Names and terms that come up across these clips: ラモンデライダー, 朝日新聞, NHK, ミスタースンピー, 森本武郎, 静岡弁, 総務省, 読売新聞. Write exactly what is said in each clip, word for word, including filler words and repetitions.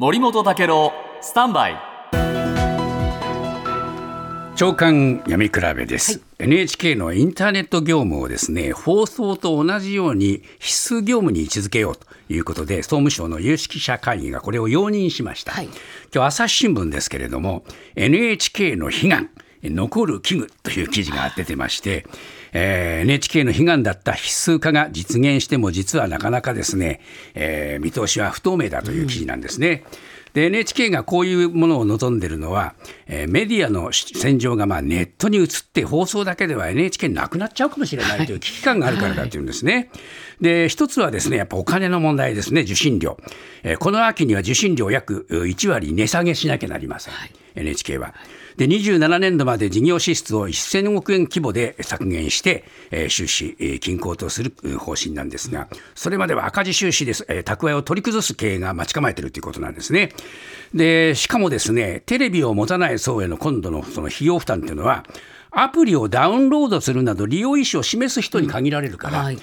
森本武郎スタンバイ長官読み比べです、はい、エヌエイチケー のインターネット業務をですね、放送と同じように必須業務に位置づけようということで、総務省の有識者会議がこれを容認しました、はい、今日朝日新聞ですけれども エヌエイチケー の悲願残る危惧という記事が出てまして、えー、エヌエイチケー の悲願だった必須化が実現しても実はなかなかですね、えー、見通しは不透明だという記事なんですね、うん、で エヌエイチケー がこういうものを望んでいるのは、えー、メディアの戦場がまあネットに移って放送だけでは エヌエイチケー なくなっちゃうかもしれないという危機感があるからだというんですね、はいはい、で一つはですねやっぱお金の問題ですね。受信料、えー、この秋には受信料約いちわり値下げしなきゃなりません、はい、エヌエイチケー はでにじゅうななねんどまで事業支出をせんおくえん規模で削減して、えー、収支、えー、均衡とする方針なんですが、それまでは赤字収支です、えー、蓄えを取り崩す経営が待ち構えているということなんですね。でしかもですね、テレビを持たない層への今度のその費用負担というのはアプリをダウンロードするなど利用意思を示す人に限られるから、うんはい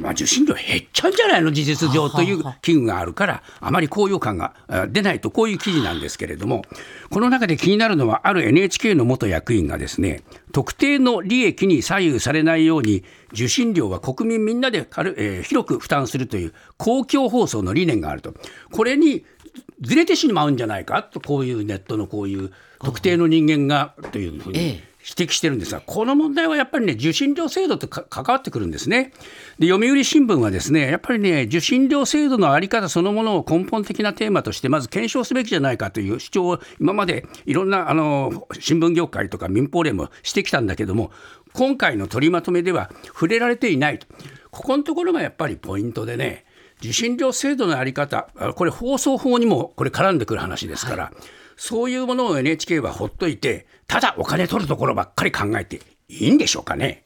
まあ、受信料減っちゃうんじゃないの事実上という危惧があるから、あまり高揚感が出ないとこういう記事なんですけれども、この中で気になるのはある エヌエイチケー の元役員がですね、特定の利益に左右されないように受信料は国民みんなで軽、えー、広く負担するという公共放送の理念があると、これにずれてしまうんじゃないかと、こういうネットのこういう特定の人間がというふうに、ええ指摘してるんですが、この問題はやっぱりね受信料制度とか関わってくるんですね。で読売新聞はですね、やっぱりね受信料制度の在り方そのものを根本的なテーマとしてまず検証すべきじゃないかという主張を今までいろんなあの新聞業界とか民放連もしてきたんだけども、今回の取りまとめでは触れられていないと、ここのところがやっぱりポイントでね、受信料制度の在り方、これ放送法にもこれ絡んでくる話ですから、はい、そういうものを エヌエイチケー はほっといてただお金取るところばっかり考えていいんでしょうかね。